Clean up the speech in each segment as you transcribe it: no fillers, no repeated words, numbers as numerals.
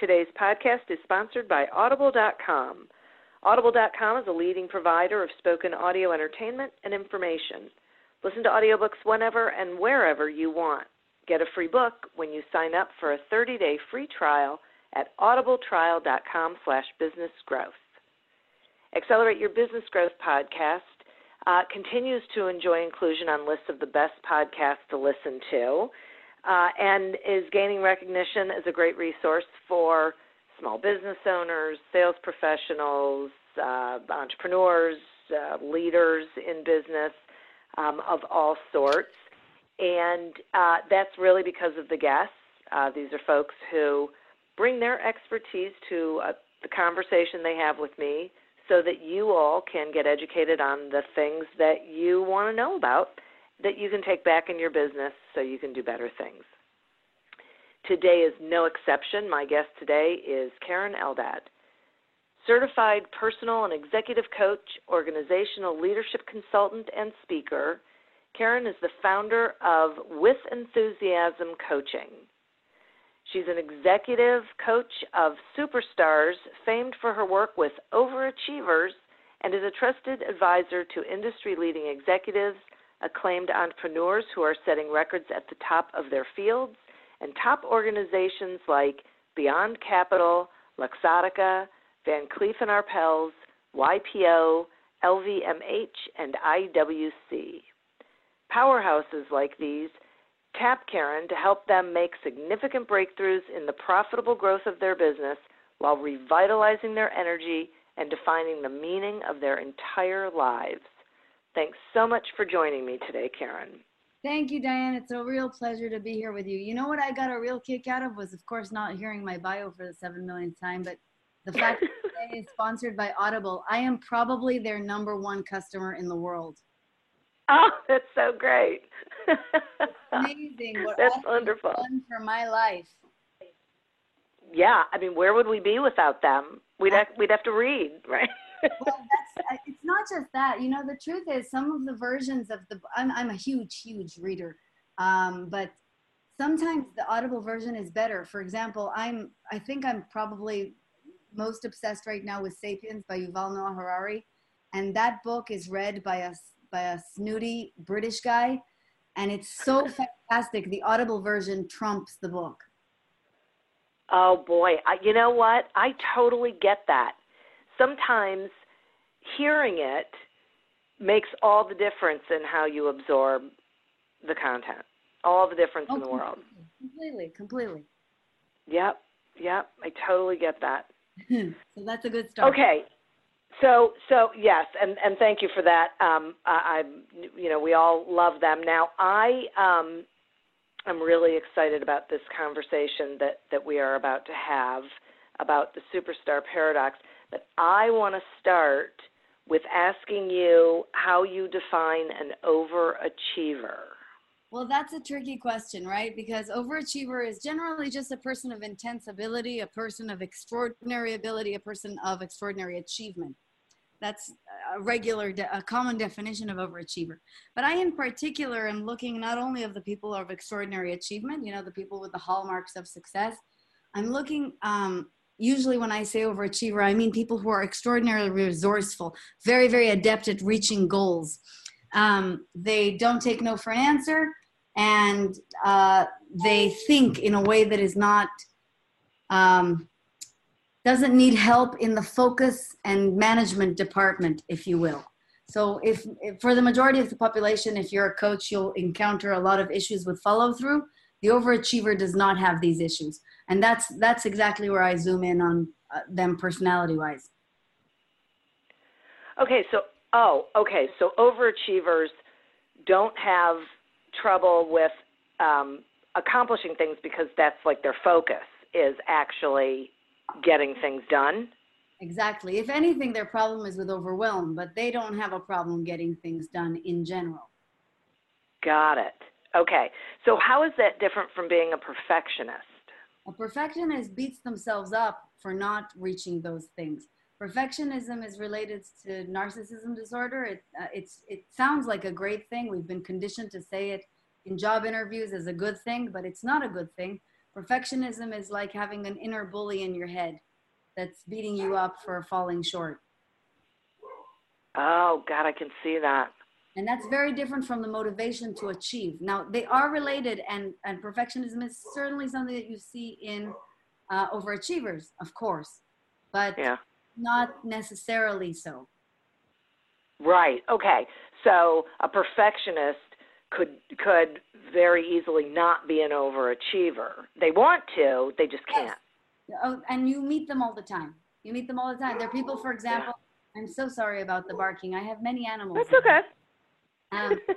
Today's podcast is sponsored by Audible.com. Audible.com is a leading provider of spoken audio entertainment and information. Listen to audiobooks whenever and wherever you want. Get a free book when you sign up for a 30-day free trial at audibletrial.com/businessgrowth. Accelerate Your Business Growth podcast continues to enjoy inclusion on lists of the best podcasts to listen to. And is gaining recognition as a great resource for small business owners, sales professionals, entrepreneurs, leaders in business of all sorts. And that's really because of the guests. These are folks who bring their expertise to the conversation they have with me so that you all can get educated on the things that you want to know about that you can take back in your business so you can do better things. Today is no exception. My guest today is Karen Eldad, certified personal and executive coach, organizational leadership consultant, and speaker. Karen is the founder of With Enthusiasm Coaching. She's an executive coach of superstars, famed for her work with overachievers, and is a trusted advisor to industry-leading executives, acclaimed entrepreneurs who are setting records at the top of their fields, and top organizations like Beyond Capital, Luxottica, Van Cleef & Arpels, YPO, LVMH, and IWC. Powerhouses like these tap Karen to help them make significant breakthroughs in the profitable growth of their business while revitalizing their energy and defining the meaning of their entire lives. Thanks so much for joining me today, Karen. Thank you, Diane. It's a real pleasure to be here with you. You know what I got a real kick out of was, of course, not hearing my bio for the 7 millionth time, but the fact that today is sponsored by Audible. I am probably their #1 customer in the world. Oh, that's so great. Amazing. What that's wonderful. Done for my life. Yeah. I mean, where would we be without them? We'd have to read, right? Well, it's not just that. You know, the truth is some of the versions of I'm a huge reader, but sometimes the Audible version is better. For example, I think I'm probably most obsessed right now with Sapiens by Yuval Noah Harari, and that book is read by a snooty British guy, and it's so fantastic. The Audible version trumps the book. Oh boy, you know what? I totally get that. Sometimes hearing it makes all the difference in how you absorb the content, all the difference in the world. Completely. Yep. I totally get that. So that's a good start. Okay. So yes, and thank you for that. I we all love them. Now, I'm really excited about this conversation that we are about to have about the superstar paradox. But I want to start with asking you how you define an overachiever. Well, that's a tricky question, right? Because overachiever is generally just a person of intense ability, a person of extraordinary ability, a person of extraordinary achievement. That's a common definition of overachiever. But I, in particular, am looking not only of the people of extraordinary achievement, the people with the hallmarks of success. I'm looking, usually when I say overachiever, I mean people who are extraordinarily resourceful, very, very adept at reaching goals. They don't take no for an answer, and they think in a way that is not... doesn't need help in the focus and management department, if you will. So if for the majority of the population, if you're a coach, you'll encounter a lot of issues with follow-through. The overachiever does not have these issues. And that's exactly where I zoom in on them personality-wise. Okay, so overachievers don't have trouble with accomplishing things because that's like their focus is actually getting things done. Exactly. If anything, their problem is with overwhelm, but they don't have a problem getting things done in general. Got it. Okay. So how is that different from being a perfectionist? A perfectionist beats themselves up for not reaching those things. Perfectionism is related to narcissism disorder. It sounds like a great thing. We've been conditioned to say it in job interviews as a good thing, but it's not a good thing. Perfectionism is like having an inner bully in your head that's beating you up for falling short. Oh, God, I can see that. And that's very different from the motivation to achieve. Now, they are related, and perfectionism is certainly something that you see in overachievers, of course, but not necessarily so. Right. Okay. So a perfectionist could very easily not be an overachiever. They want to, they just can't. Oh, and you meet them all the time. There are people, for example, I'm so sorry about the barking. I have many animals. That's okay. But,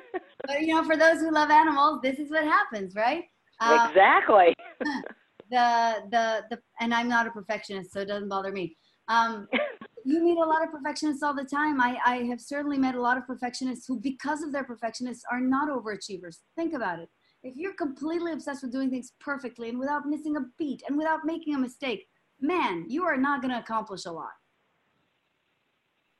for those who love animals, this is what happens, right? Exactly. And I'm not a perfectionist, so it doesn't bother me. You meet a lot of perfectionists all the time. I have certainly met a lot of perfectionists who, because of their perfectionists, are not overachievers. Think about it. If you're completely obsessed with doing things perfectly and without missing a beat and without making a mistake, man, you are not going to accomplish a lot.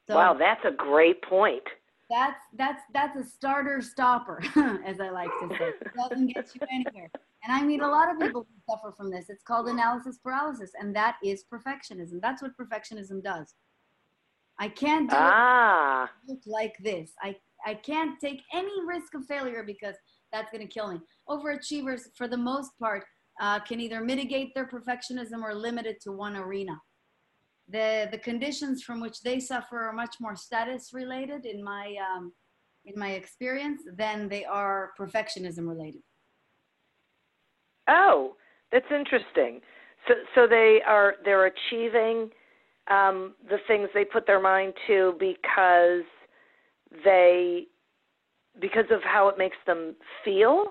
So, wow, that's a great point. That's a starter stopper, as I like to say. It doesn't get you anywhere. And I mean, a lot of people suffer from this. It's called analysis paralysis, and that is perfectionism. That's what perfectionism does. I can't do it look like this. I can't take any risk of failure because that's going to kill me. Overachievers, for the most part, can either mitigate their perfectionism or limit it to one arena. The conditions from which they suffer are much more status related in my experience than they are perfectionism related. Oh, that's interesting. So they're achieving the things they put their mind to because of how it makes them feel?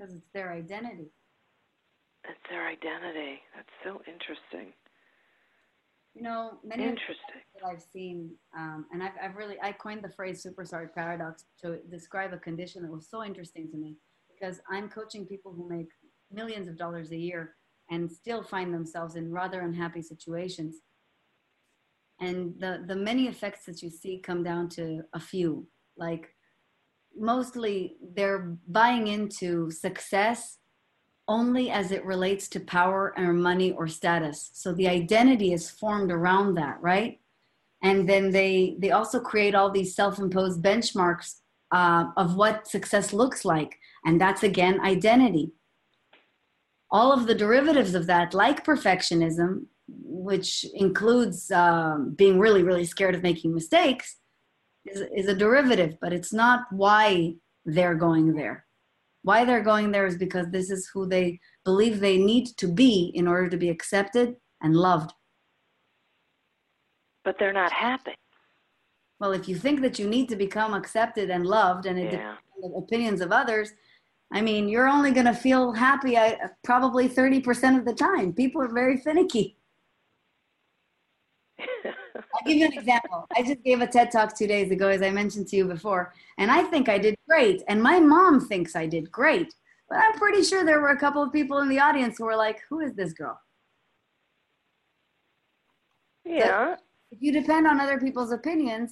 Because it's their identity. It's their identity. That's so interesting. Many interesting that I've seen, and I've really, I coined the phrase superstar paradox to describe a condition that was so interesting to me, because I'm coaching people who make millions of dollars a year and still find themselves in rather unhappy situations. And the many effects that you see come down to a few, like mostly they're buying into success only as it relates to power or money or status. So the identity is formed around that, right? And then they also create all these self-imposed benchmarks of what success looks like. And that's, again, identity. All of the derivatives of that, like perfectionism, which includes being really, really scared of making mistakes, is a derivative, but it's not why they're going there. Why they're going there is because this is who they believe they need to be in order to be accepted and loved. But they're not happy. Well, if you think that you need to become accepted and loved, and it depends on the opinions of others, I mean, you're only going to feel happy probably 30% of the time. People are very finicky. I'll give you an example. I just gave a TED Talk 2 days ago, as I mentioned to you before, and I think I did great. And my mom thinks I did great. But I'm pretty sure there were a couple of people in the audience who were like, who is this girl? Yeah. So if you depend on other people's opinions,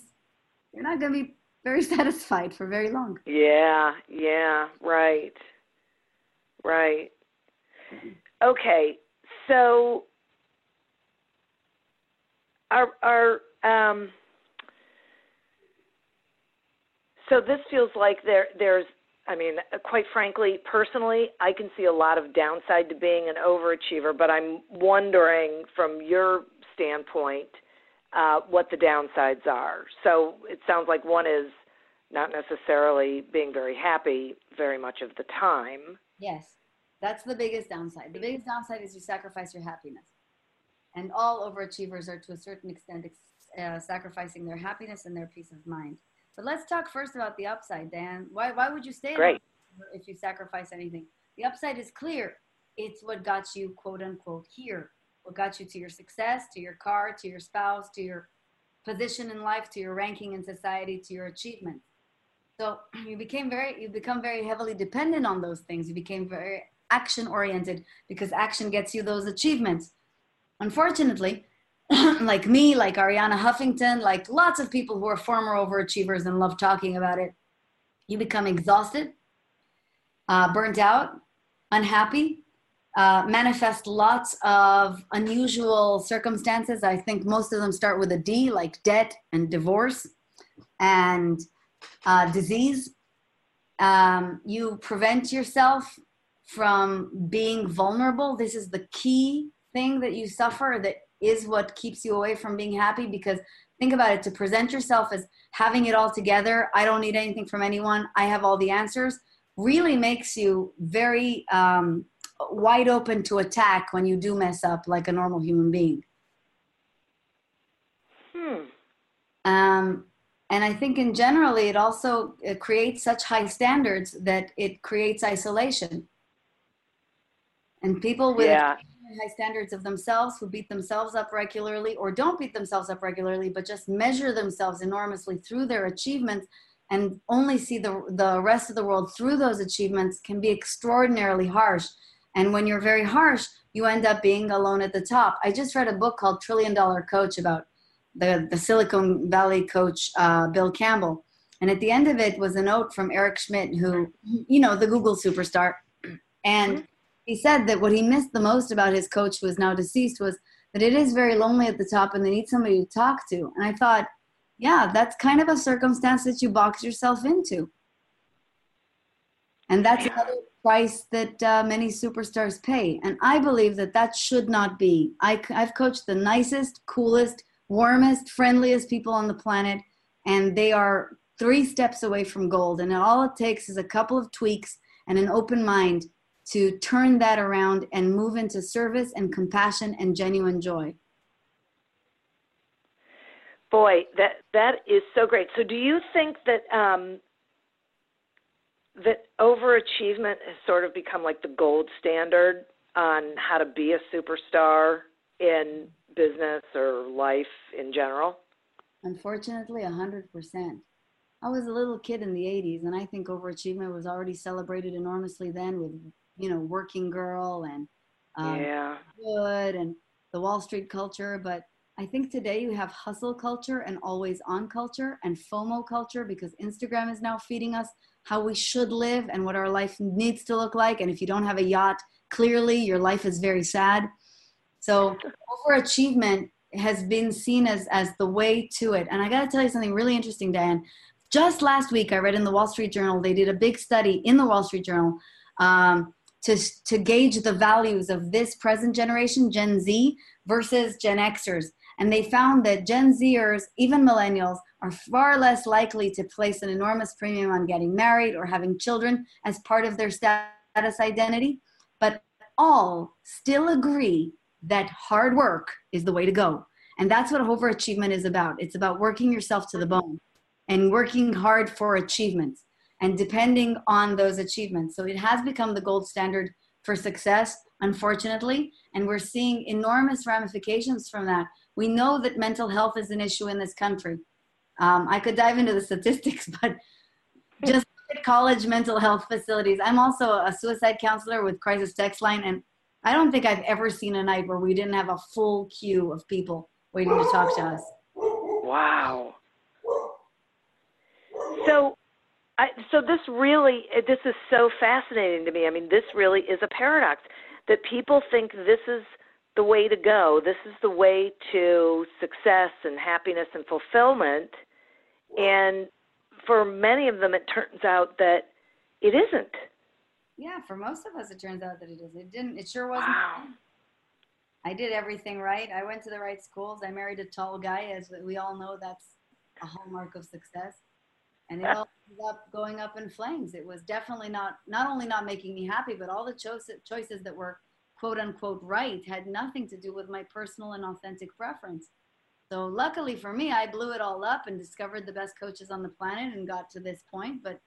you're not going to be very satisfied for very long. Yeah, right. Okay, so so this feels like there's, I mean, quite frankly, personally, I can see a lot of downside to being an overachiever, but I'm wondering from your standpoint what the downsides are. So it sounds like one is not necessarily being very happy very much of the time. Yes, that's the biggest downside. The biggest downside is you sacrifice your happiness. And all overachievers are, to a certain extent, sacrificing their happiness and their peace of mind. But let's talk first about the upside, Dan. Why would you stay there if you sacrifice anything? The upside is clear. It's what got you, quote unquote, here. What got you to your success, to your car, to your spouse, to your position in life, to your ranking in society, to your achievement. So you become very heavily dependent on those things. You became very action-oriented because action gets you those achievements. Unfortunately, like me, like Ariana Huffington, like lots of people who are former overachievers and love talking about it, you become exhausted, burnt out, unhappy. Manifest lots of unusual circumstances. I think most of them start with a D, like debt and divorce and disease. You prevent yourself from being vulnerable. This is the key thing that you suffer, that is what keeps you away from being happy, because think about it, to present yourself as having it all together, I don't need anything from anyone, I have all the answers, really makes you very wide open to attack when you do mess up like a normal human being. And I think in generally, it also creates such high standards that it creates isolation. And people with high standards of themselves who beat themselves up regularly, or don't beat themselves up regularly, but just measure themselves enormously through their achievements and only see the rest of the world through those achievements, can be extraordinarily harsh. And when you're very harsh, you end up being alone at the top. I just read a book called Trillion Dollar Coach about the Silicon Valley coach, Bill Campbell. And at the end of it was a note from Eric Schmidt, who, you know, the Google superstar. And he said that what he missed the most about his coach, who is now deceased, was that it is very lonely at the top and they need somebody to talk to. And I thought, yeah, that's kind of a circumstance that you box yourself into. And that's another price that many superstars pay. And I believe that that should not be. I've coached the nicest, coolest, warmest, friendliest people on the planet, and they are 3 steps away from gold. And all it takes is a couple of tweaks and an open mind to turn that around and move into service and compassion and genuine joy. Boy, that is so great. So do you think that that overachievement has sort of become like the gold standard on how to be a superstar in business or life in general? Unfortunately, 100%. I was a little kid in the 80s, and I think overachievement was already celebrated enormously then with, you know, Working Girl and Good and the Wall Street culture. But I think today you have hustle culture and always on culture and FOMO culture, because Instagram is now feeding us how we should live and what our life needs to look like. And if you don't have a yacht, clearly your life is very sad. So overachievement has been seen as the way to it. And I got to tell you something really interesting, Diane. Just last week, I read in the Wall Street Journal, they did a big study in the Wall Street Journal to gauge the values of this present generation, Gen Z, versus Gen Xers. And they found that Gen Zers, even millennials, are far less likely to place an enormous premium on getting married or having children as part of their status identity. But all still agree that hard work is the way to go. And that's what overachievement is about. It's about working yourself to the bone and working hard for achievements. and depending on those achievements. So it has become the gold standard for success, unfortunately, and we're seeing enormous ramifications from that. We know that mental health is an issue in this country. I could dive into the statistics, but just look at college mental health facilities. I'm also a suicide counselor with Crisis Text Line, and I don't think I've ever seen a night where we didn't have a full queue of people waiting to talk to us. Wow. So this is so fascinating to me. I mean, this really is a paradox that people think this is the way to go. This is the way to success and happiness and fulfillment. And for many of them, it turns out that it isn't. Yeah, for most of us, it turns out that it isn't. It didn't. It sure wasn't. Wow. I did everything right. I went to the right schools. I married a tall guy, as we all know. That's a hallmark of success. And it all ended up going up in flames. It was definitely not only not making me happy, but all the choices that were quote unquote right had nothing to do with my personal and authentic preference. So luckily for me, I blew it all up and discovered the best coaches on the planet and got to this point. But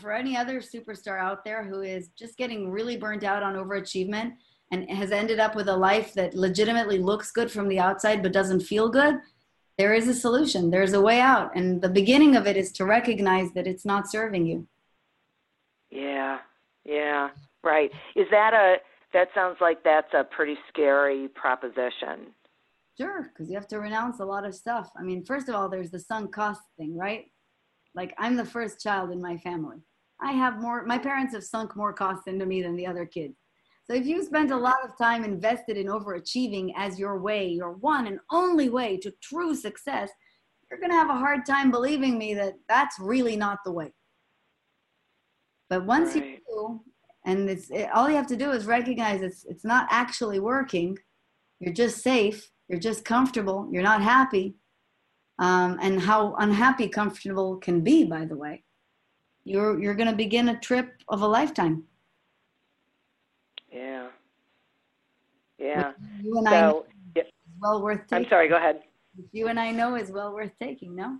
for any other superstar out there who is just getting really burnt out on overachievement and has ended up with a life that legitimately looks good from the outside but doesn't feel good, there is a solution. There's a way out. And the beginning of it is to recognize that it's not serving you. Yeah, right. That sounds like that's a pretty scary proposition. Sure, because you have to renounce a lot of stuff. I mean, first of all, there's the sunk cost thing, right? Like, I'm the first child in my family. My parents have sunk more costs into me than the other kids. So if you spent a lot of time invested in overachieving as your one and only way to true success, you're going to have a hard time believing me that that's really not the way. But once you do, and all you have to do is recognize it's not actually working. You're just safe. You're just comfortable. You're not happy. And how unhappy comfortable can be, by the way. You're going to begin a trip of a lifetime. Yeah. You and I know is well worth taking. I'm sorry, go ahead. You and I know is well worth taking, no?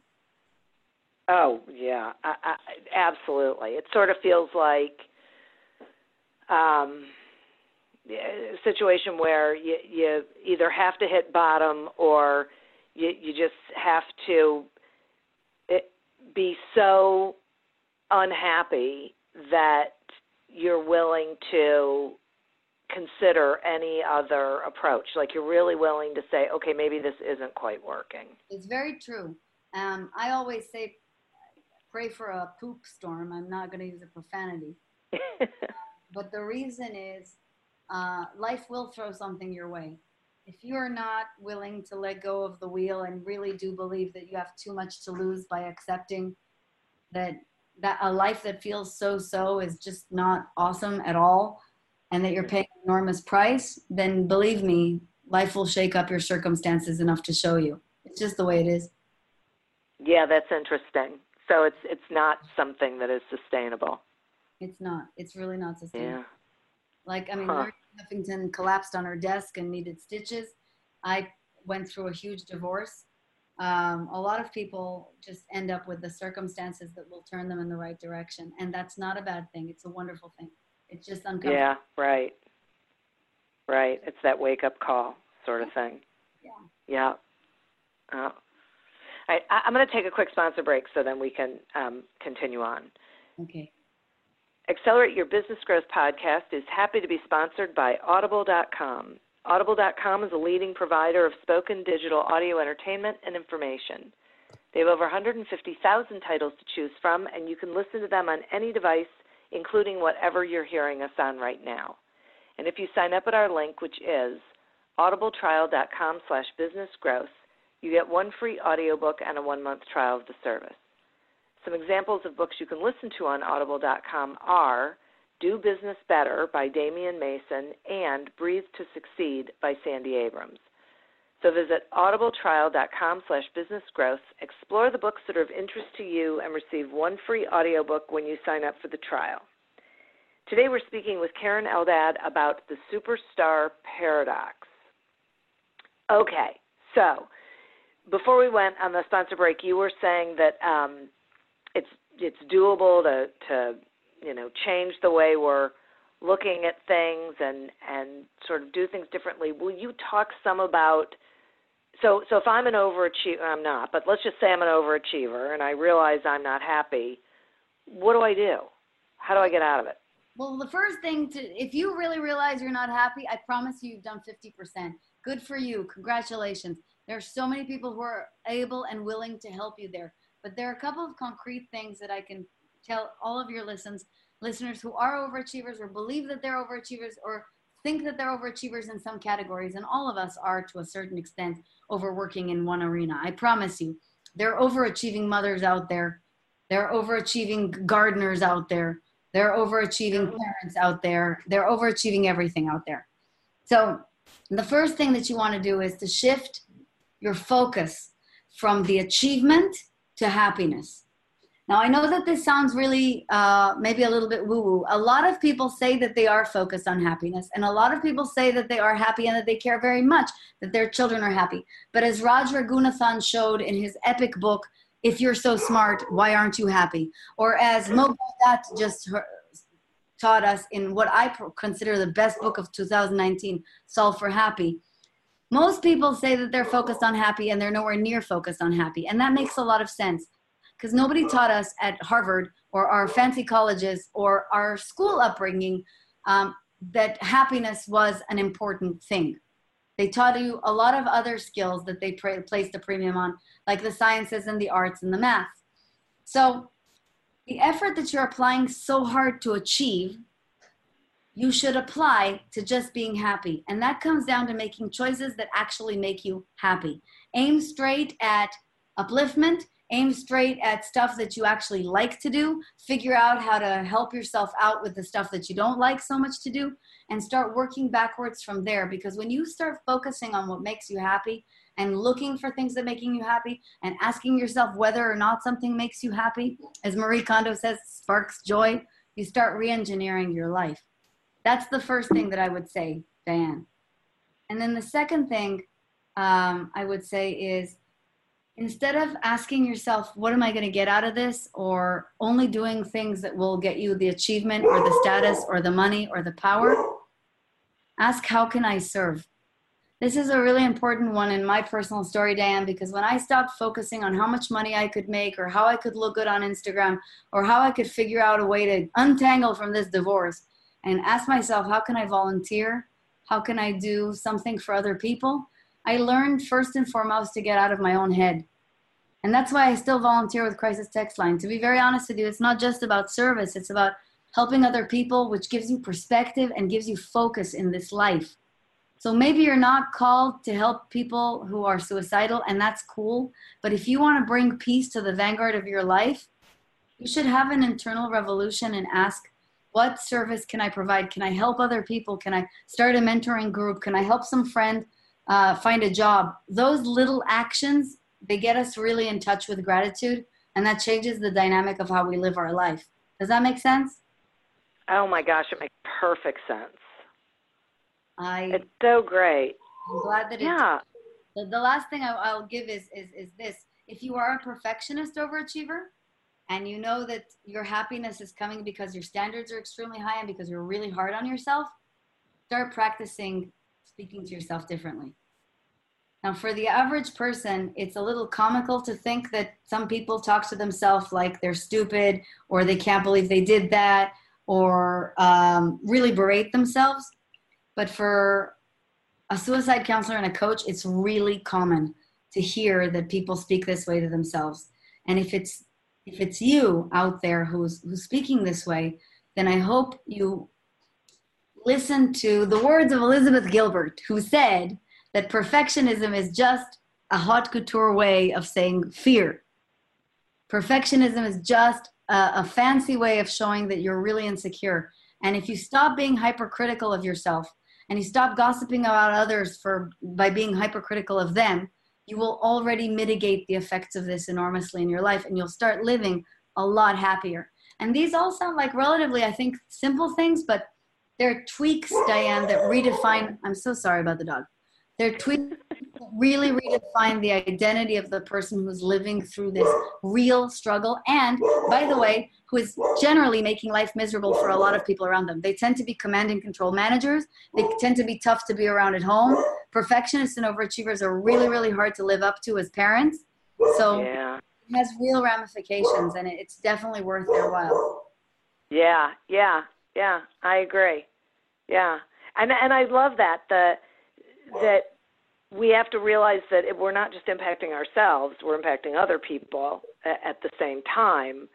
Oh, yeah, I absolutely. It sort of feels like a situation where you either have to hit bottom or you just have to be so unhappy that you're willing to consider any other approach. Like, you're really willing to say, okay, maybe this isn't quite working. It's very true. I always say, pray for a poop storm. I'm not going to use a profanity. But the reason is life will throw something your way. If you are not willing to let go of the wheel and really do believe that you have too much to lose by accepting that a life that feels so is just not awesome at all, and that you're paying an enormous price, then believe me, life will shake up your circumstances enough to show you. It's just the way it is. Yeah, that's interesting. So it's not something that is sustainable. It's not. It's really not sustainable. Yeah. Like, I mean, Marie Huffington collapsed on her desk and needed stitches. I went through a huge divorce. A lot of people just end up with the circumstances that will turn them in the right direction. And that's not a bad thing. It's a wonderful thing. It's just uncomfortable. Yeah, right. Right. It's that wake-up call sort of thing. Yeah. All right. I'm going to take a quick sponsor break so then we can continue on. Okay. Accelerate Your Business Growth podcast is happy to be sponsored by Audible.com. Audible.com is a leading provider of spoken digital audio entertainment and information. They have over 150,000 titles to choose from, and you can listen to them on any device, including whatever you're hearing us on right now. And if you sign up at our link, which is audibletrial.com/businessgrowth, you get one free audiobook and a 1-month trial of the service. Some examples of books you can listen to on Audible.com are Do Business Better by Damian Mason and Breathe to Succeed by Sandy Abrams. So visit audibletrial.com/businessgrowth, explore the books that are of interest to you, and receive one free audiobook when you sign up for the trial. Today we're speaking with Karen Eldad about the superstar paradox. Okay, so before we went on the sponsor break, you were saying that it's it's doable to you know, change the way we're looking at things and sort of do things differently. Will you talk some about, so if I'm an overachiever, I'm not, but let's just say I'm an overachiever and I realize I'm not happy, what do? How do I get out of it? Well, the first thing if you really realize you're not happy, I promise you've done 50%. Good for you. Congratulations. There are so many people who are able and willing to help you there. But there are a couple of concrete things that I can tell all of your listeners who are overachievers or believe that they're overachievers or think that they're overachievers in some categories. And all of us are, to a certain extent, overworking in one arena. I promise you, there are overachieving mothers out there. There are overachieving gardeners out there. There are overachieving parents out there. They're overachieving everything out there. So the first thing that you want to do is to shift your focus from the achievement to happiness. Now, I know that this sounds really maybe a little bit woo-woo. A lot of people say that they are focused on happiness, and a lot of people say that they are happy and that they care very much, that their children are happy. But as Raj Raghunathan showed in his epic book, If You're So Smart, Why Aren't You Happy? Or as Mo Gawdat just taught us in what I consider the best book of 2019, Solve for Happy. Most people say that they're focused on happy and they're nowhere near focused on happy. And that makes a lot of sense because nobody taught us at Harvard or our fancy colleges or our school upbringing that happiness was an important thing. They taught you a lot of other skills that they placed a premium on, like the sciences and the arts and the math. So the effort that you're applying so hard to achieve, you should apply to just being happy. And that comes down to making choices that actually make you happy. Aim straight at upliftment. Aim straight at stuff that you actually like to do. Figure out how to help yourself out with the stuff that you don't like so much to do and start working backwards from there. Because when you start focusing on what makes you happy and looking for things that are making you happy and asking yourself whether or not something makes you happy, as Marie Kondo says, sparks joy, you start re-engineering your life. That's the first thing that I would say, Diane. And then the second thing I would say is, instead of asking yourself, what am I going to get out of this? Or only doing things that will get you the achievement or the status or the money or the power, ask, how can I serve? This is a really important one in my personal story, Diane, because when I stopped focusing on how much money I could make or how I could look good on Instagram or how I could figure out a way to untangle from this divorce and ask myself, how can I volunteer? How can I do something for other people? I learned first and foremost to get out of my own head. And that's why I still volunteer with Crisis Text Line. To be very honest with you, it's not just about service. It's about helping other people, which gives you perspective and gives you focus in this life. So maybe you're not called to help people who are suicidal, and that's cool. But if you want to bring peace to the vanguard of your life, you should have an internal revolution and ask, what service can I provide? Can I help other people? Can I start a mentoring group? Can I help some friend? Find a job? Those little actions, they get us really in touch with gratitude, and that changes the dynamic of how we live our life. Does that make sense? Oh my gosh, it makes perfect sense. It's so great. I'm glad that it did. The last thing I'll give is this. If you are a perfectionist overachiever and you know that your happiness is coming because your standards are extremely high and because you're really hard on yourself, start practicing speaking to yourself differently. Now, for the average person, it's a little comical to think that some people talk to themselves like they're stupid or they can't believe they did that or really berate themselves. But for a suicide counselor and a coach, it's really common to hear that people speak this way to themselves. And if it's you out there who's speaking this way, then I hope you listen to the words of Elizabeth Gilbert, who said that perfectionism is just a haute couture way of saying fear. Perfectionism is just a fancy way of showing that you're really insecure. And if you stop being hypercritical of yourself and you stop gossiping about others by being hypercritical of them, you will already mitigate the effects of this enormously in your life, and you'll start living a lot happier. And these all sound like relatively, I think, simple things, but there are tweaks, Diane, that redefine. I'm so sorry about the dog. There are tweaks really redefine the identity of the person who's living through this real struggle, and, by the way, who is generally making life miserable for a lot of people around them. They tend to be command and control managers. They tend to be tough to be around at home. Perfectionists and overachievers are really, really hard to live up to as parents. So yeah, it has real ramifications, and it's definitely worth their while. Yeah, I agree. Yeah. And I love that we have to realize that we're not just impacting ourselves, we're impacting other people at the same time,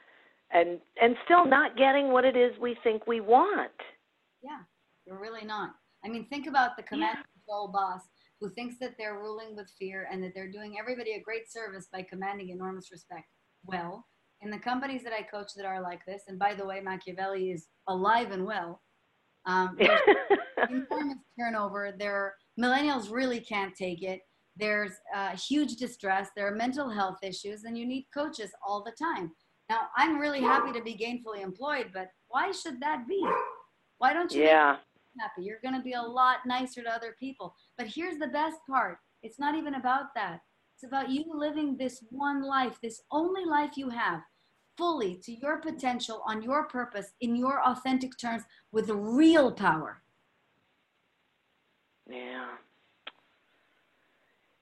and still not getting what it is we think we want. Yeah, you're really not. I mean, think about the command and control boss who thinks that they're ruling with fear and that they're doing everybody a great service by commanding enormous respect. Well, in the companies that I coach that are like this, and by the way, Machiavelli is alive and well, there's enormous turnover. Millennials really can't take it. There's huge distress. There are mental health issues, and you need coaches all the time. Now, I'm really happy to be gainfully employed, but why should that be? Why don't you make people happy? You're going to be a lot nicer to other people. But here's the best part. It's not even about that. It's about you living this one life, this only life you have, fully to your potential, on your purpose, in your authentic terms, with real power.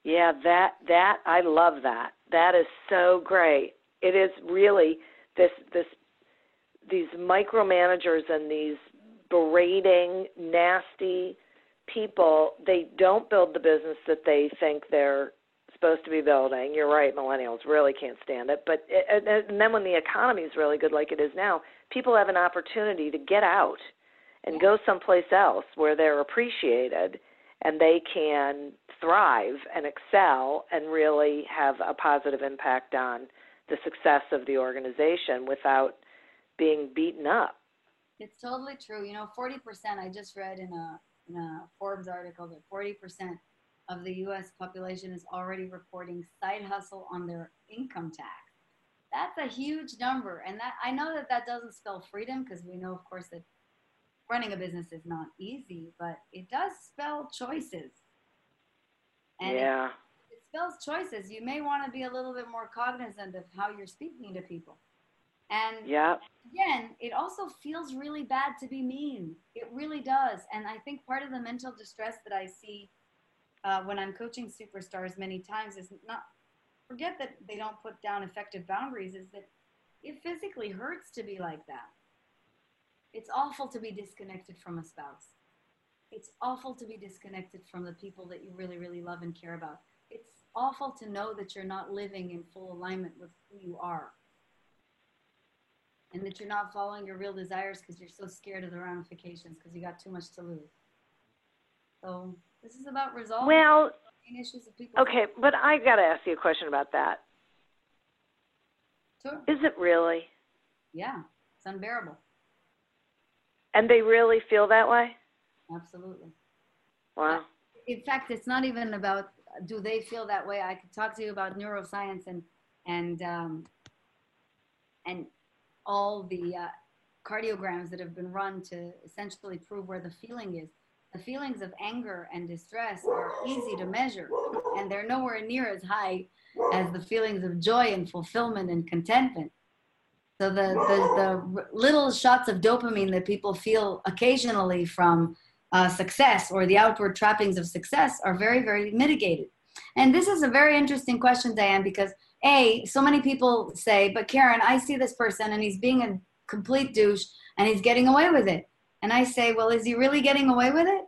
Yeah, that I love that. That is so great. It is really these micromanagers and these berating, nasty people, they don't build the business that they think they're supposed to be building. You're right, millennials really can't stand it. But and then when the economy is really good like it is now, people have an opportunity to get out and go someplace else where they're appreciated and they can thrive and excel and really have a positive impact on the success of the organization without being beaten up. It's totally true. You know, 40%, I just read in a Forbes article that 40% of the U.S. population is already reporting side hustle on their income tax. That's a huge number. And that, I know that doesn't spell freedom, because we know, of course, that running a business is not easy, but it does spell choices. And it spells choices. You may want to be a little bit more cognizant of how you're speaking to people. And again, it also feels really bad to be mean. It really does. And I think part of the mental distress that I see when I'm coaching superstars many times is not, forget that they don't put down effective boundaries, is that it physically hurts to be like that. It's awful to be disconnected from a spouse. It's awful to be disconnected from the people that you really, really love and care about. It's awful to know that you're not living in full alignment with who you are, and that you're not following your real desires because you're so scared of the ramifications because you got too much to lose. So this is about resolving issues of people. Okay, but I got to ask you a question about that. Sure. Is it really? Yeah, it's unbearable. And they really feel that way? Absolutely. Wow. In fact, it's not even about do they feel that way. I could talk to you about neuroscience and all the cardiograms that have been run to essentially prove where the feeling is. The feelings of anger and distress are easy to measure, and they're nowhere near as high as the feelings of joy and fulfillment and contentment. So the little shots of dopamine that people feel occasionally from success or the outward trappings of success are very, very mitigated. And this is a very interesting question, Diane, because so many people say, but Karen, I see this person and he's being a complete douche and he's getting away with it. And I say, well, is he really getting away with it?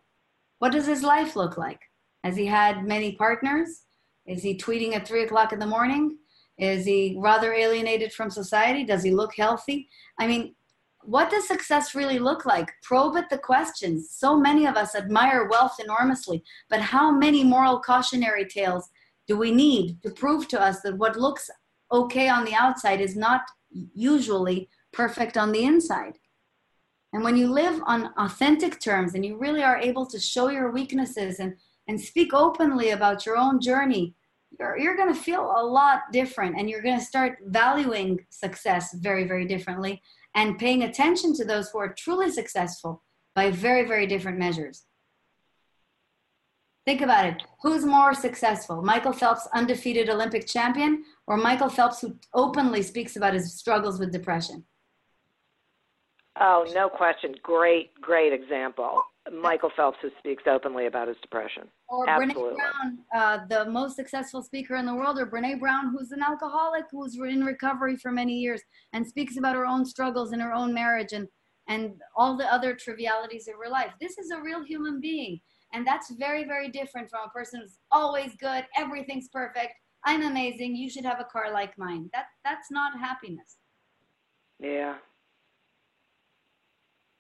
What does his life look like? Has he had many partners? Is he tweeting at 3:00 in the morning? Is he rather alienated from society? Does he look healthy? I mean, what does success really look like? Probe at the questions. So many of us admire wealth enormously, but how many moral cautionary tales do we need to prove to us that what looks okay on the outside is not usually perfect on the inside? And when you live on authentic terms and you really are able to show your weaknesses and speak openly about your own journey, you're going to feel a lot different, and you're going to start valuing success very, very differently and paying attention to those who are truly successful by very, very different measures. Think about it. Who's more successful? Michael Phelps, undefeated Olympic champion, or Michael Phelps, who openly speaks about his struggles with depression? Oh, no question. Great, great example. Michael Phelps, who speaks openly about his depression. Or absolutely. Brene Brown, the most successful speaker in the world, or Brene Brown, who's an alcoholic, who's in recovery for many years, and speaks about her own struggles in her own marriage and all the other trivialities of her life. This is a real human being. And that's very, very different from a person who's always good, everything's perfect, I'm amazing, you should have a car like mine. That's not happiness. Yeah.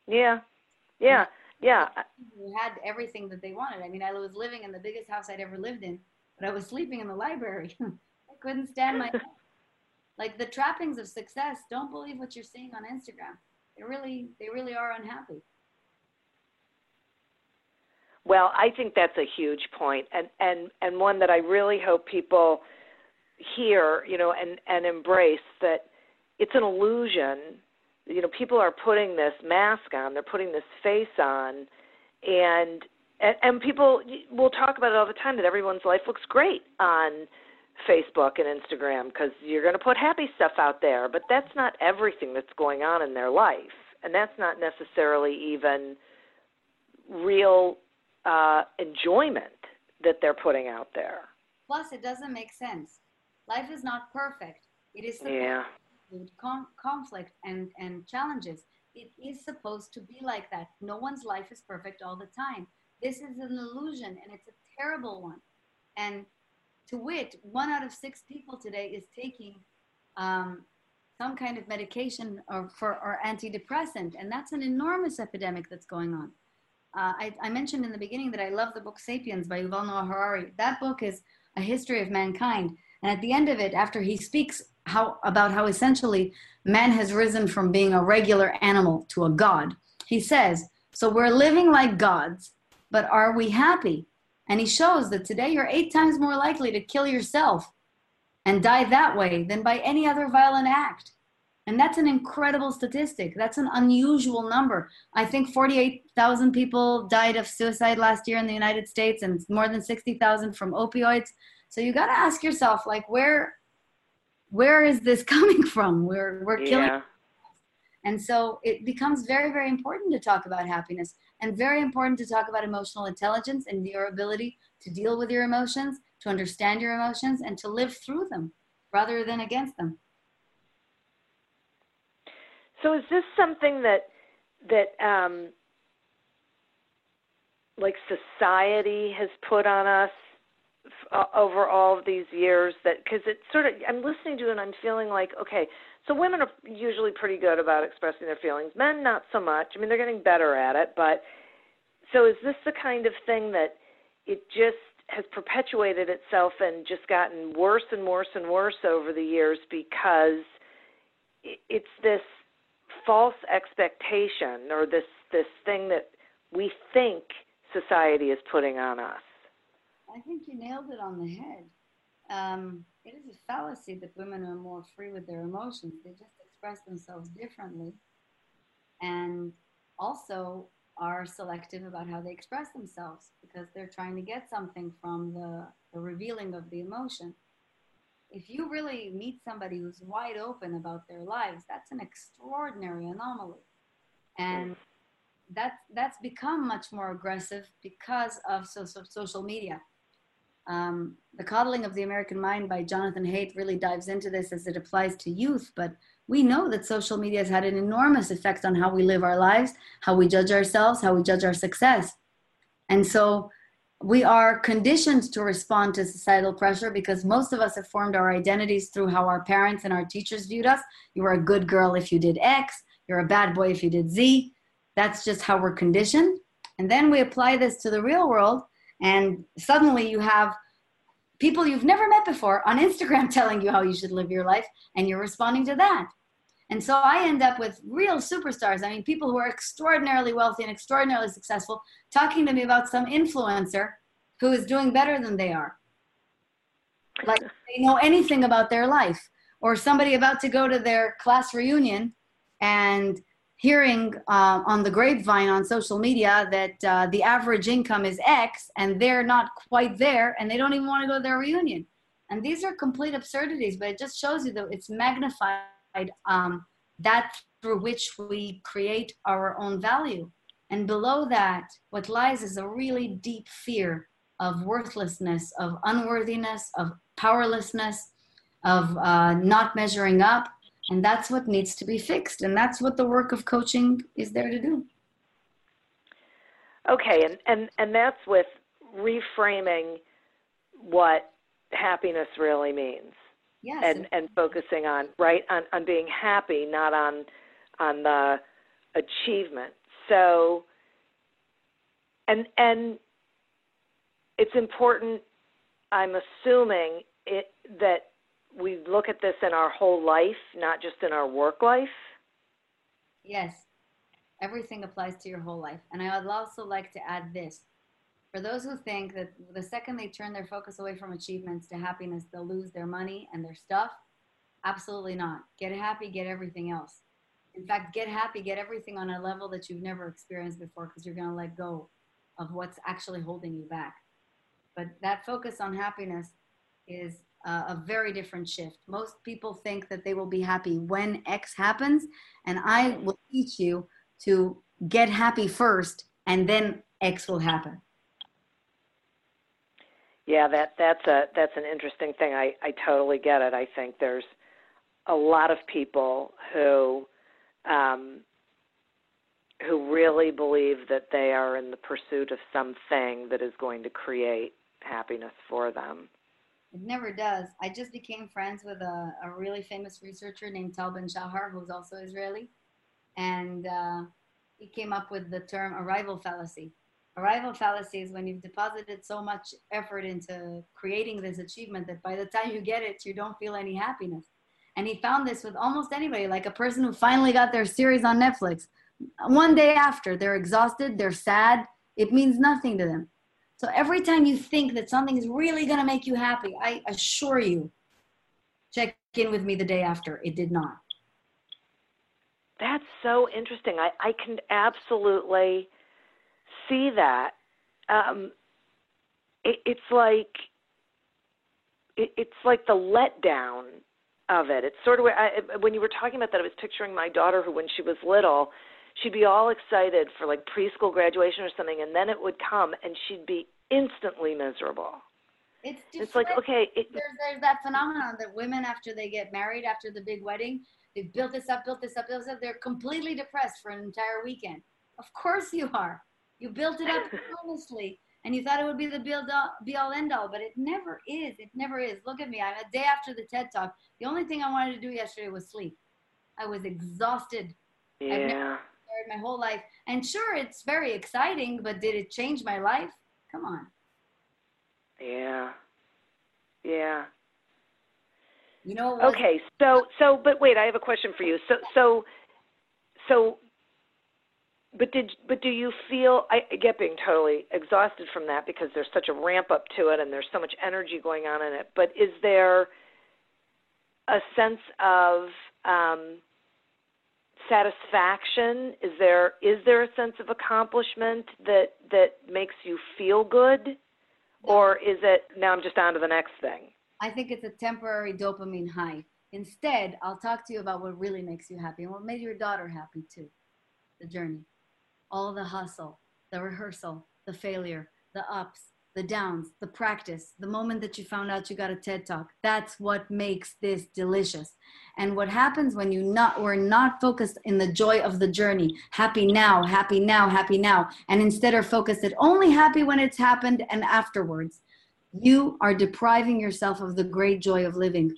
Yeah. Yeah. Yeah. Who had everything that they wanted. I mean, I was living in the biggest house I'd ever lived in, but I was sleeping in the library. I couldn't stand my like the trappings of success. Don't believe what you're seeing on Instagram. They really are unhappy. Well, I think that's a huge point, and one that I really hope people hear, you know, and embrace, that it's an illusion. You know, people are putting this mask on, they're putting this face on, and people will talk about it all the time, that everyone's life looks great on Facebook and Instagram because you're going to put happy stuff out there, but that's not everything that's going on in their life, and that's not necessarily even real enjoyment that they're putting out there. Plus, it doesn't make sense. Life is not perfect. It is supposed to include conflict and challenges. It is supposed to be like that. No one's life is perfect all the time. This is an illusion, and it's a terrible one. And to wit, 1 out of 6 people today is taking some kind of medication or antidepressant, and that's an enormous epidemic that's going on. I mentioned in the beginning that I love the book Sapiens by Yuval Noah Harari. That book is a history of mankind. And at the end of it, after he speaks about how essentially man has risen from being a regular animal to a god, he says, so we're living like gods, but are we happy? And he shows that today you're 8 times more likely to kill yourself and die that way than by any other violent act. And that's an incredible statistic. That's an unusual number. I think 48,000 people died of suicide last year in the United States, and more than 60,000 from opioids. So you got to ask yourself, like, where is this coming from? We're killing ourselves. And so it becomes very, very important to talk about happiness, and very important to talk about emotional intelligence and your ability to deal with your emotions, to understand your emotions, and to live through them rather than against them. So is this something that like society has put on us over all of these years? That, because it's sort of, I'm listening to it and I'm feeling like, okay, so women are usually pretty good about expressing their feelings. Men, not so much. I mean, they're getting better at it, but so is this the kind of thing that it just has perpetuated itself and just gotten worse and worse and worse over the years, because it's this false expectation, or this thing that we think society is putting on us? I think you nailed it on the head. It is a fallacy that women are more free with their emotions. They just express themselves differently, and also are selective about how they express themselves, because they're trying to get something from the revealing of the emotion. If you really meet somebody who's wide open about their lives, that's an extraordinary anomaly. And that's become much more aggressive because of social media. The Coddling of the American Mind by Jonathan Haidt really dives into this as it applies to youth, but we know that social media has had an enormous effect on how we live our lives, how we judge ourselves, how we judge our success. And so we are conditioned to respond to societal pressure, because most of us have formed our identities through how our parents and our teachers viewed us. You were a good girl if you did X. You're a bad boy if you did Z. That's just how we're conditioned. And then we apply this to the real world, and suddenly you have people you've never met before on Instagram telling you how you should live your life, and you're responding to that. And so I end up with real superstars. I mean, people who are extraordinarily wealthy and extraordinarily successful talking to me about some influencer who is doing better than they are. Like they know anything about their life, or somebody about to go to their class reunion and hearing on the grapevine on social media that the average income is X and they're not quite there and they don't even want to go to their reunion. And these are complete absurdities, but it just shows you that it's magnified that through which we create our own value. And below that, what lies is a really deep fear of worthlessness, of unworthiness, of powerlessness, of not measuring up. And that's what needs to be fixed. And that's what the work of coaching is there to do. Okay. And that's with reframing what happiness really means. Yes. And focusing on, right, on being happy, not on the achievement. So, and it's important, I'm assuming, that we look at this in our whole life, not just in our work life. Yes. Everything applies to your whole life. And I would also like to add this. For those who think that the second they turn their focus away from achievements to happiness, they'll lose their money and their stuff, absolutely not. Get happy, get everything else. In fact, get happy, get everything on a level that you've never experienced before, because you're going to let go of what's actually holding you back. But that focus on happiness is a very different shift. Most people think that they will be happy when X happens, and I will teach you to get happy first, and then X will happen. Yeah, that's an interesting thing. I totally get it. I think there's a lot of people who really believe that they are in the pursuit of something that is going to create happiness for them. It never does. I just became friends with a really famous researcher named Tal Ben-Shahar, who's also Israeli, and he came up with the term arrival fallacy. Arrival fallacy is when you've deposited so much effort into creating this achievement that by the time you get it, you don't feel any happiness. And he found this with almost anybody, like a person who finally got their series on Netflix. One day after, they're exhausted, they're sad, it means nothing to them. So every time you think that something is really going to make you happy, I assure you, check in with me the day after. It did not. That's so interesting. I can absolutely see that. It's like the letdown of it. It's sort of when you were talking about that, I was picturing my daughter who, when she was little, she'd be all excited for like preschool graduation or something, and then it would come and she'd be instantly miserable. It's like, okay. There's that phenomenon that women, after they get married, after the big wedding, they've built this up. They're completely depressed for an entire weekend. Of course you are. You built it up honestly, and you thought it would be the be-all, end-all, but it never is. It never is. Look at me. I'm a day after the TED Talk. The only thing I wanted to do yesterday was sleep. I was exhausted. Yeah. I've never been my whole life. And sure, it's very exciting, but did it change my life? Come on. Yeah. Yeah. You know what? Okay. So, but wait, I have a question for you. But do you feel, I get being totally exhausted from that because there's such a ramp up to it and there's so much energy going on in it, but is there a sense of satisfaction? Is there a sense of accomplishment that makes you feel good? Or is it, now I'm just on to the next thing? I think it's a temporary dopamine high. Instead, I'll talk to you about what really makes you happy and what made your daughter happy too. The journey, all the hustle, the rehearsal, the failure, the ups, the downs, the practice, the moment that you found out you got a TED Talk, that's what makes this delicious. And what happens when we're not focused in the joy of the journey, happy now, happy now, happy now, and instead are focused at only happy when it's happened and afterwards, you are depriving yourself of the great joy of living.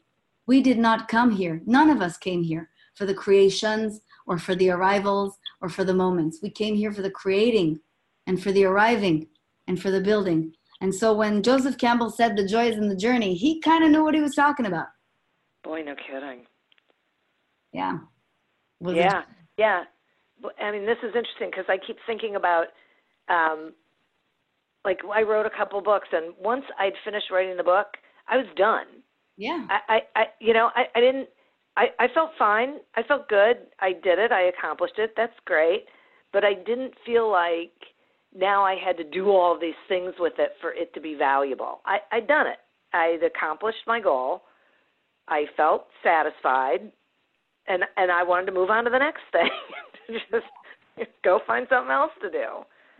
We did not come here. None of us came here for the creations or for the arrivals or for the moments. We came here for the creating and for the arriving and for the building. And so when Joseph Campbell said the joy is in the journey, he kind of knew what he was talking about. Boy, no kidding. Yeah. Yeah. I mean, this is interesting because I keep thinking about, like I wrote a couple books, and once I'd finished writing the book, I was done. Yeah. I, I, I you know, I, I didn't, I felt fine. I felt good. I did it. I accomplished it. That's great. But I didn't feel like now I had to do all these things with it for it to be valuable. I'd done it. I'd accomplished my goal. I felt satisfied, and I wanted to move on to the next thing. Just go find something else to do.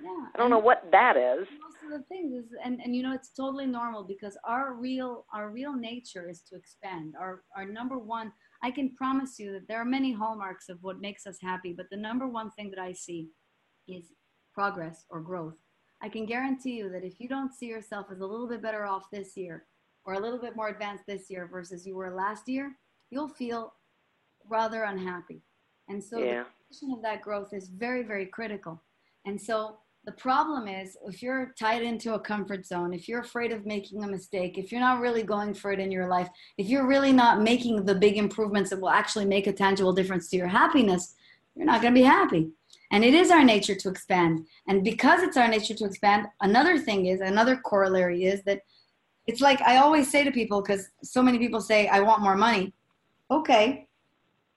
Yeah, I don't know what that is. Most of the things is, and you know, it's totally normal, because our real nature is to expand. Our number one, I can promise you that there are many hallmarks of what makes us happy, but the number one thing that I see is progress or growth. I can guarantee you that if you don't see yourself as a little bit better off this year, or a little bit more advanced this year versus you were last year, you'll feel rather unhappy. And so yeah. The definition of that growth is very, very critical. And so the problem is, if you're tied into a comfort zone, if you're afraid of making a mistake, if you're not really going for it in your life, if you're really not making the big improvements that will actually make a tangible difference to your happiness, you're not going to be happy. And it is our nature to expand. And because it's our nature to expand, another corollary is that it's like I always say to people, because so many people say, I want more money. Okay,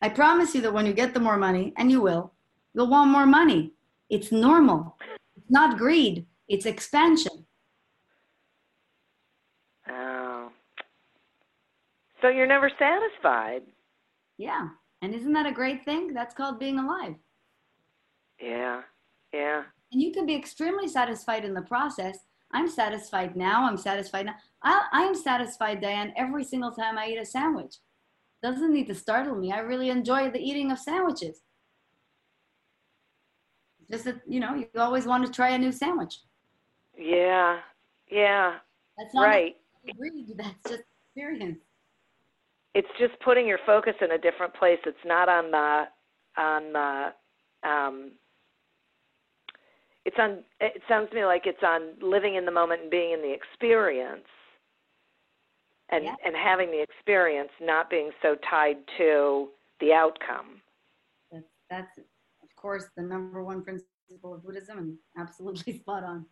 I promise you that when you get the more money, and you will, you'll want more money. It's normal. It's not greed. It's expansion. Oh. So you're never satisfied. Yeah. And isn't that a great thing? That's called being alive. Yeah. Yeah. And you can be extremely satisfied in the process. I'm satisfied now. I'm satisfied now. I'm satisfied, Diane, every single time I eat a sandwich. Doesn't need to startle me. I really enjoy the eating of sandwiches. Just that, you know, you always want to try a new sandwich. Yeah. Yeah. That's not right. That's just experience. It's just putting your focus in a different place. It's not it sounds to me like it's on living in the moment and being in the experience and having the experience, not being so tied to the outcome. That's, of course, the number one principle of Buddhism, and absolutely spot on.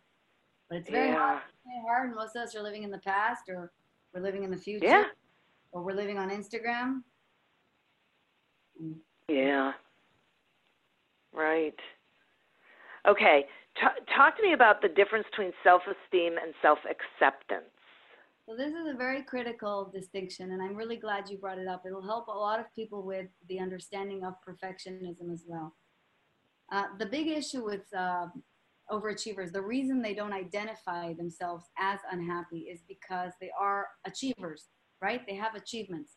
But it's very hard. It's very hard. Most of us are living in the past, or we're living in the future, or we're living on Instagram. Yeah. Right. Okay. Talk to me about the difference between self-esteem and self-acceptance. So this is a very critical distinction, and I'm really glad you brought it up. It'll help a lot of people with the understanding of perfectionism as well. The big issue with overachievers, the reason they don't identify themselves as unhappy is because they are achievers, right? They have achievements.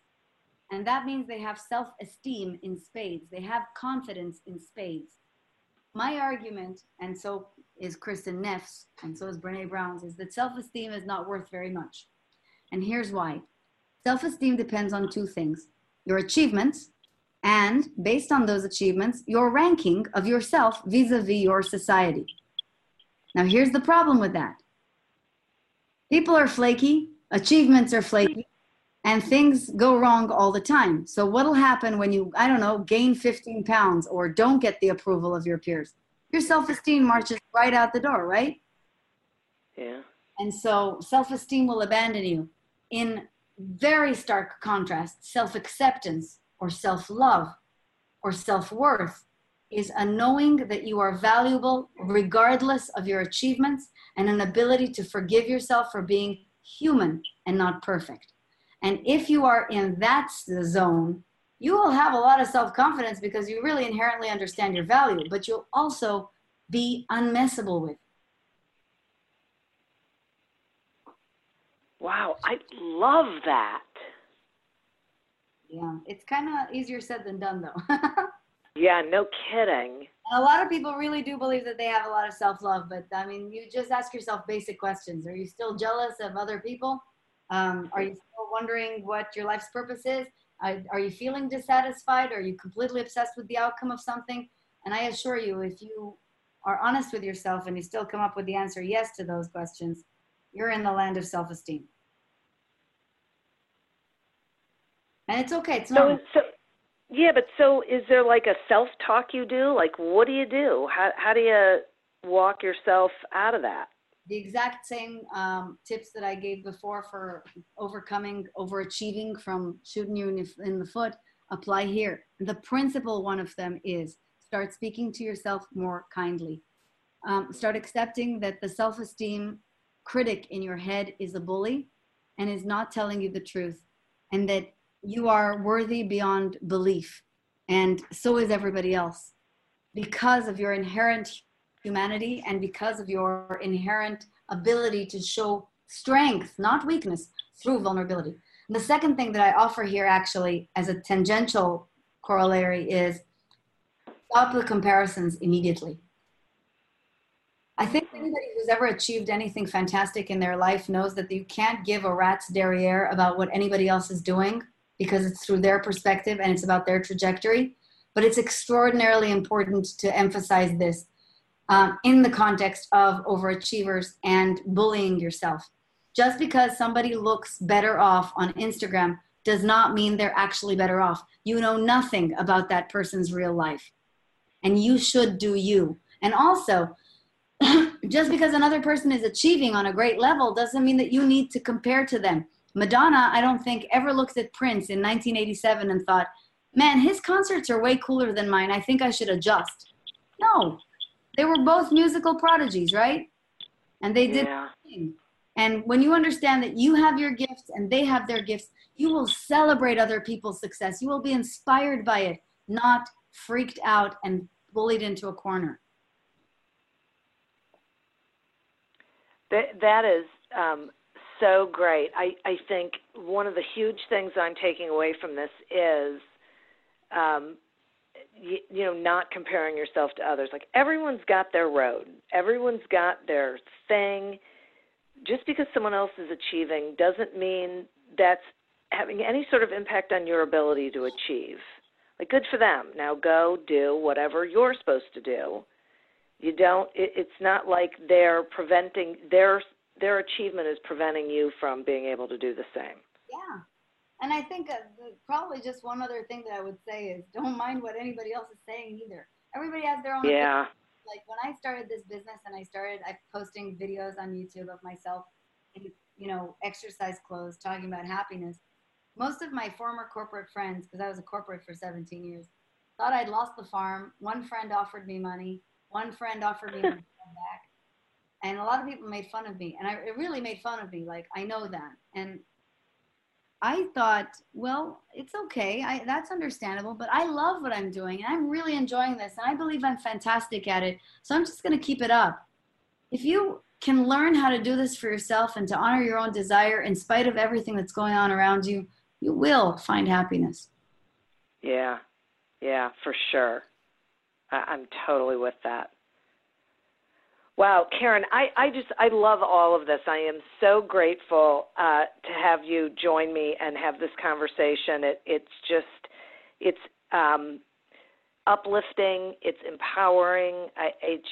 And that means they have self-esteem in spades. They have confidence in spades. My argument, and so is Kristen Neff's, and so is Brene Brown's, is that self-esteem is not worth very much. And here's why. Self-esteem depends on two things: your achievements, and based on those achievements, your ranking of yourself vis-a-vis your society. Now, here's the problem with that. People are flaky, achievements are flaky, and things go wrong all the time. So what'll happen when you, I don't know, gain 15 pounds or don't get the approval of your peers? Your self-esteem marches right out the door, right? Yeah. And so self-esteem will abandon you. In very stark contrast, self-acceptance or self-love or self-worth is a knowing that you are valuable regardless of your achievements, and an ability to forgive yourself for being human and not perfect. And if you are in that zone, you will have a lot of self-confidence because you really inherently understand your value, but you'll also be unmessable with. Wow, I love that. Yeah, it's kind of easier said than done, though. Yeah, no kidding. A lot of people really do believe that they have a lot of self-love, but I mean, you just ask yourself basic questions. Are you still jealous of other people? Are you still wondering what your life's purpose is? Are you feeling dissatisfied? Are you completely obsessed with the outcome of something? And I assure you, if you are honest with yourself and you still come up with the answer yes to those questions, you're in the land of self-esteem. And it's okay. It's normal. So is there like a self-talk you do? Like, what do you do? How do you walk yourself out of that? The exact same tips that I gave before for overcoming, overachieving from shooting you in the foot, apply here. The principal one of them is start speaking to yourself more kindly. Start accepting that the self-esteem critic in your head is a bully and is not telling you the truth, and that you are worthy beyond belief, and so is everybody else, because of your inherent humanity and because of your inherent ability to show strength, not weakness, through vulnerability. And the second thing that I offer here, actually, as a tangential corollary, is stop the comparisons immediately. I think anybody who's ever achieved anything fantastic in their life knows that you can't give a rat's derriere about what anybody else is doing, because it's through their perspective and it's about their trajectory. But it's extraordinarily important to emphasize this in the context of overachievers and bullying yourself. Just because somebody looks better off on Instagram does not mean they're actually better off. You know nothing about that person's real life, and you should do you. And also, just because another person is achieving on a great level doesn't mean that you need to compare to them. Madonna, I don't think, ever looked at Prince in 1987 and thought, man, his concerts are way cooler than mine. I think I should adjust. No, they were both musical prodigies, right? And they did things. And when you understand that you have your gifts and they have their gifts, you will celebrate other people's success. You will be inspired by it, not freaked out and bullied into a corner. That is so great. I think one of the huge things I'm taking away from this is, you know, not comparing yourself to others. Like, everyone's got their road. Everyone's got their thing. Just because someone else is achieving doesn't mean that's having any sort of impact on your ability to achieve. Like, good for them. Now go do whatever you're supposed to do. You don't, it's not like they're preventing, their achievement is preventing you from being able to do the same. Yeah. And I think probably just one other thing that I would say is don't mind what anybody else is saying either. Everybody has their own opinion. Like, when I started this business and I started posting videos on YouTube of myself in, you know, exercise clothes, talking about happiness, most of my former corporate friends, because I was a corporate for 17 years, thought I'd lost the farm. One friend offered me money. One friend offered me money back. And a lot of people made fun of me. And it really made fun of me. Like, I know that. And I thought, well, it's okay. That's understandable, but I love what I'm doing and I'm really enjoying this and I believe I'm fantastic at it. So I'm just going to keep it up. If you can learn how to do this for yourself and to honor your own desire in spite of everything that's going on around you, you will find happiness. Yeah. Yeah, for sure. I'm totally with that. Wow, Karen, I love all of this. I am so grateful to have you join me and have this conversation. It's uplifting. It's empowering. It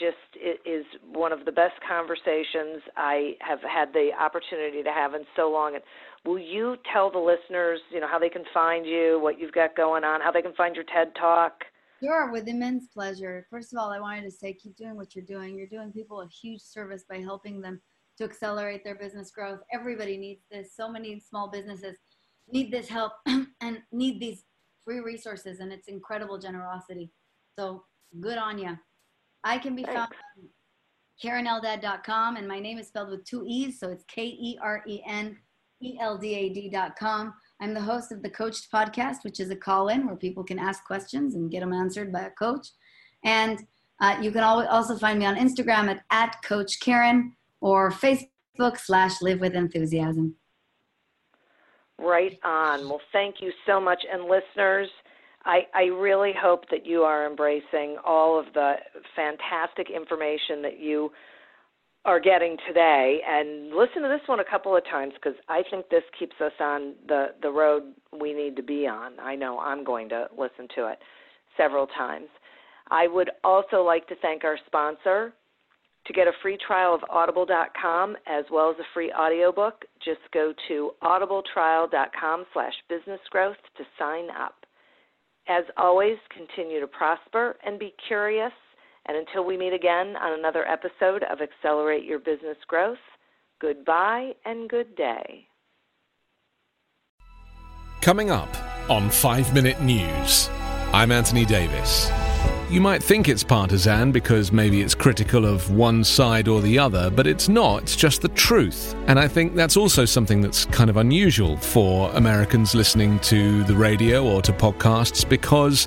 is one of the best conversations I have had the opportunity to have in so long. And will you tell the listeners, you know, how they can find you, what you've got going on, how they can find your TED Talk? Sure, with immense pleasure. First of all, I wanted to say, keep doing what you're doing. You're doing people a huge service by helping them to accelerate their business growth. Everybody needs this. So many small businesses need this help and need these free resources, and it's incredible generosity. So good on you. I can be found on KarenEldad.com, and my name is spelled with two E's, so it's KerenEldad.com. I'm the host of the Coached Podcast, which is a call-in where people can ask questions and get them answered by a coach. And you can also find me on Instagram at @CoachKaren or Facebook /LiveWithEnthusiasm. Right on. Well, thank you so much. And listeners, I really hope that you are embracing all of the fantastic information that you are getting today, and listen to this one a couple of times, because I think this keeps us on the road we need to be on. I know I'm going to listen to it several times. I would also like to thank our sponsor. To get a free trial of Audible.com as well as a free audiobook, just go to audibletrial.com/businessgrowth to sign up. As always, continue to prosper and be curious. And until we meet again on another episode of Accelerate Your Business Growth, goodbye and good day. Coming up, on 5-Minute News. I'm Anthony Davis. You might think it's partisan because maybe it's critical of one side or the other, but it's not. It's just the truth. And I think that's also something that's kind of unusual for Americans listening to the radio or to podcasts, because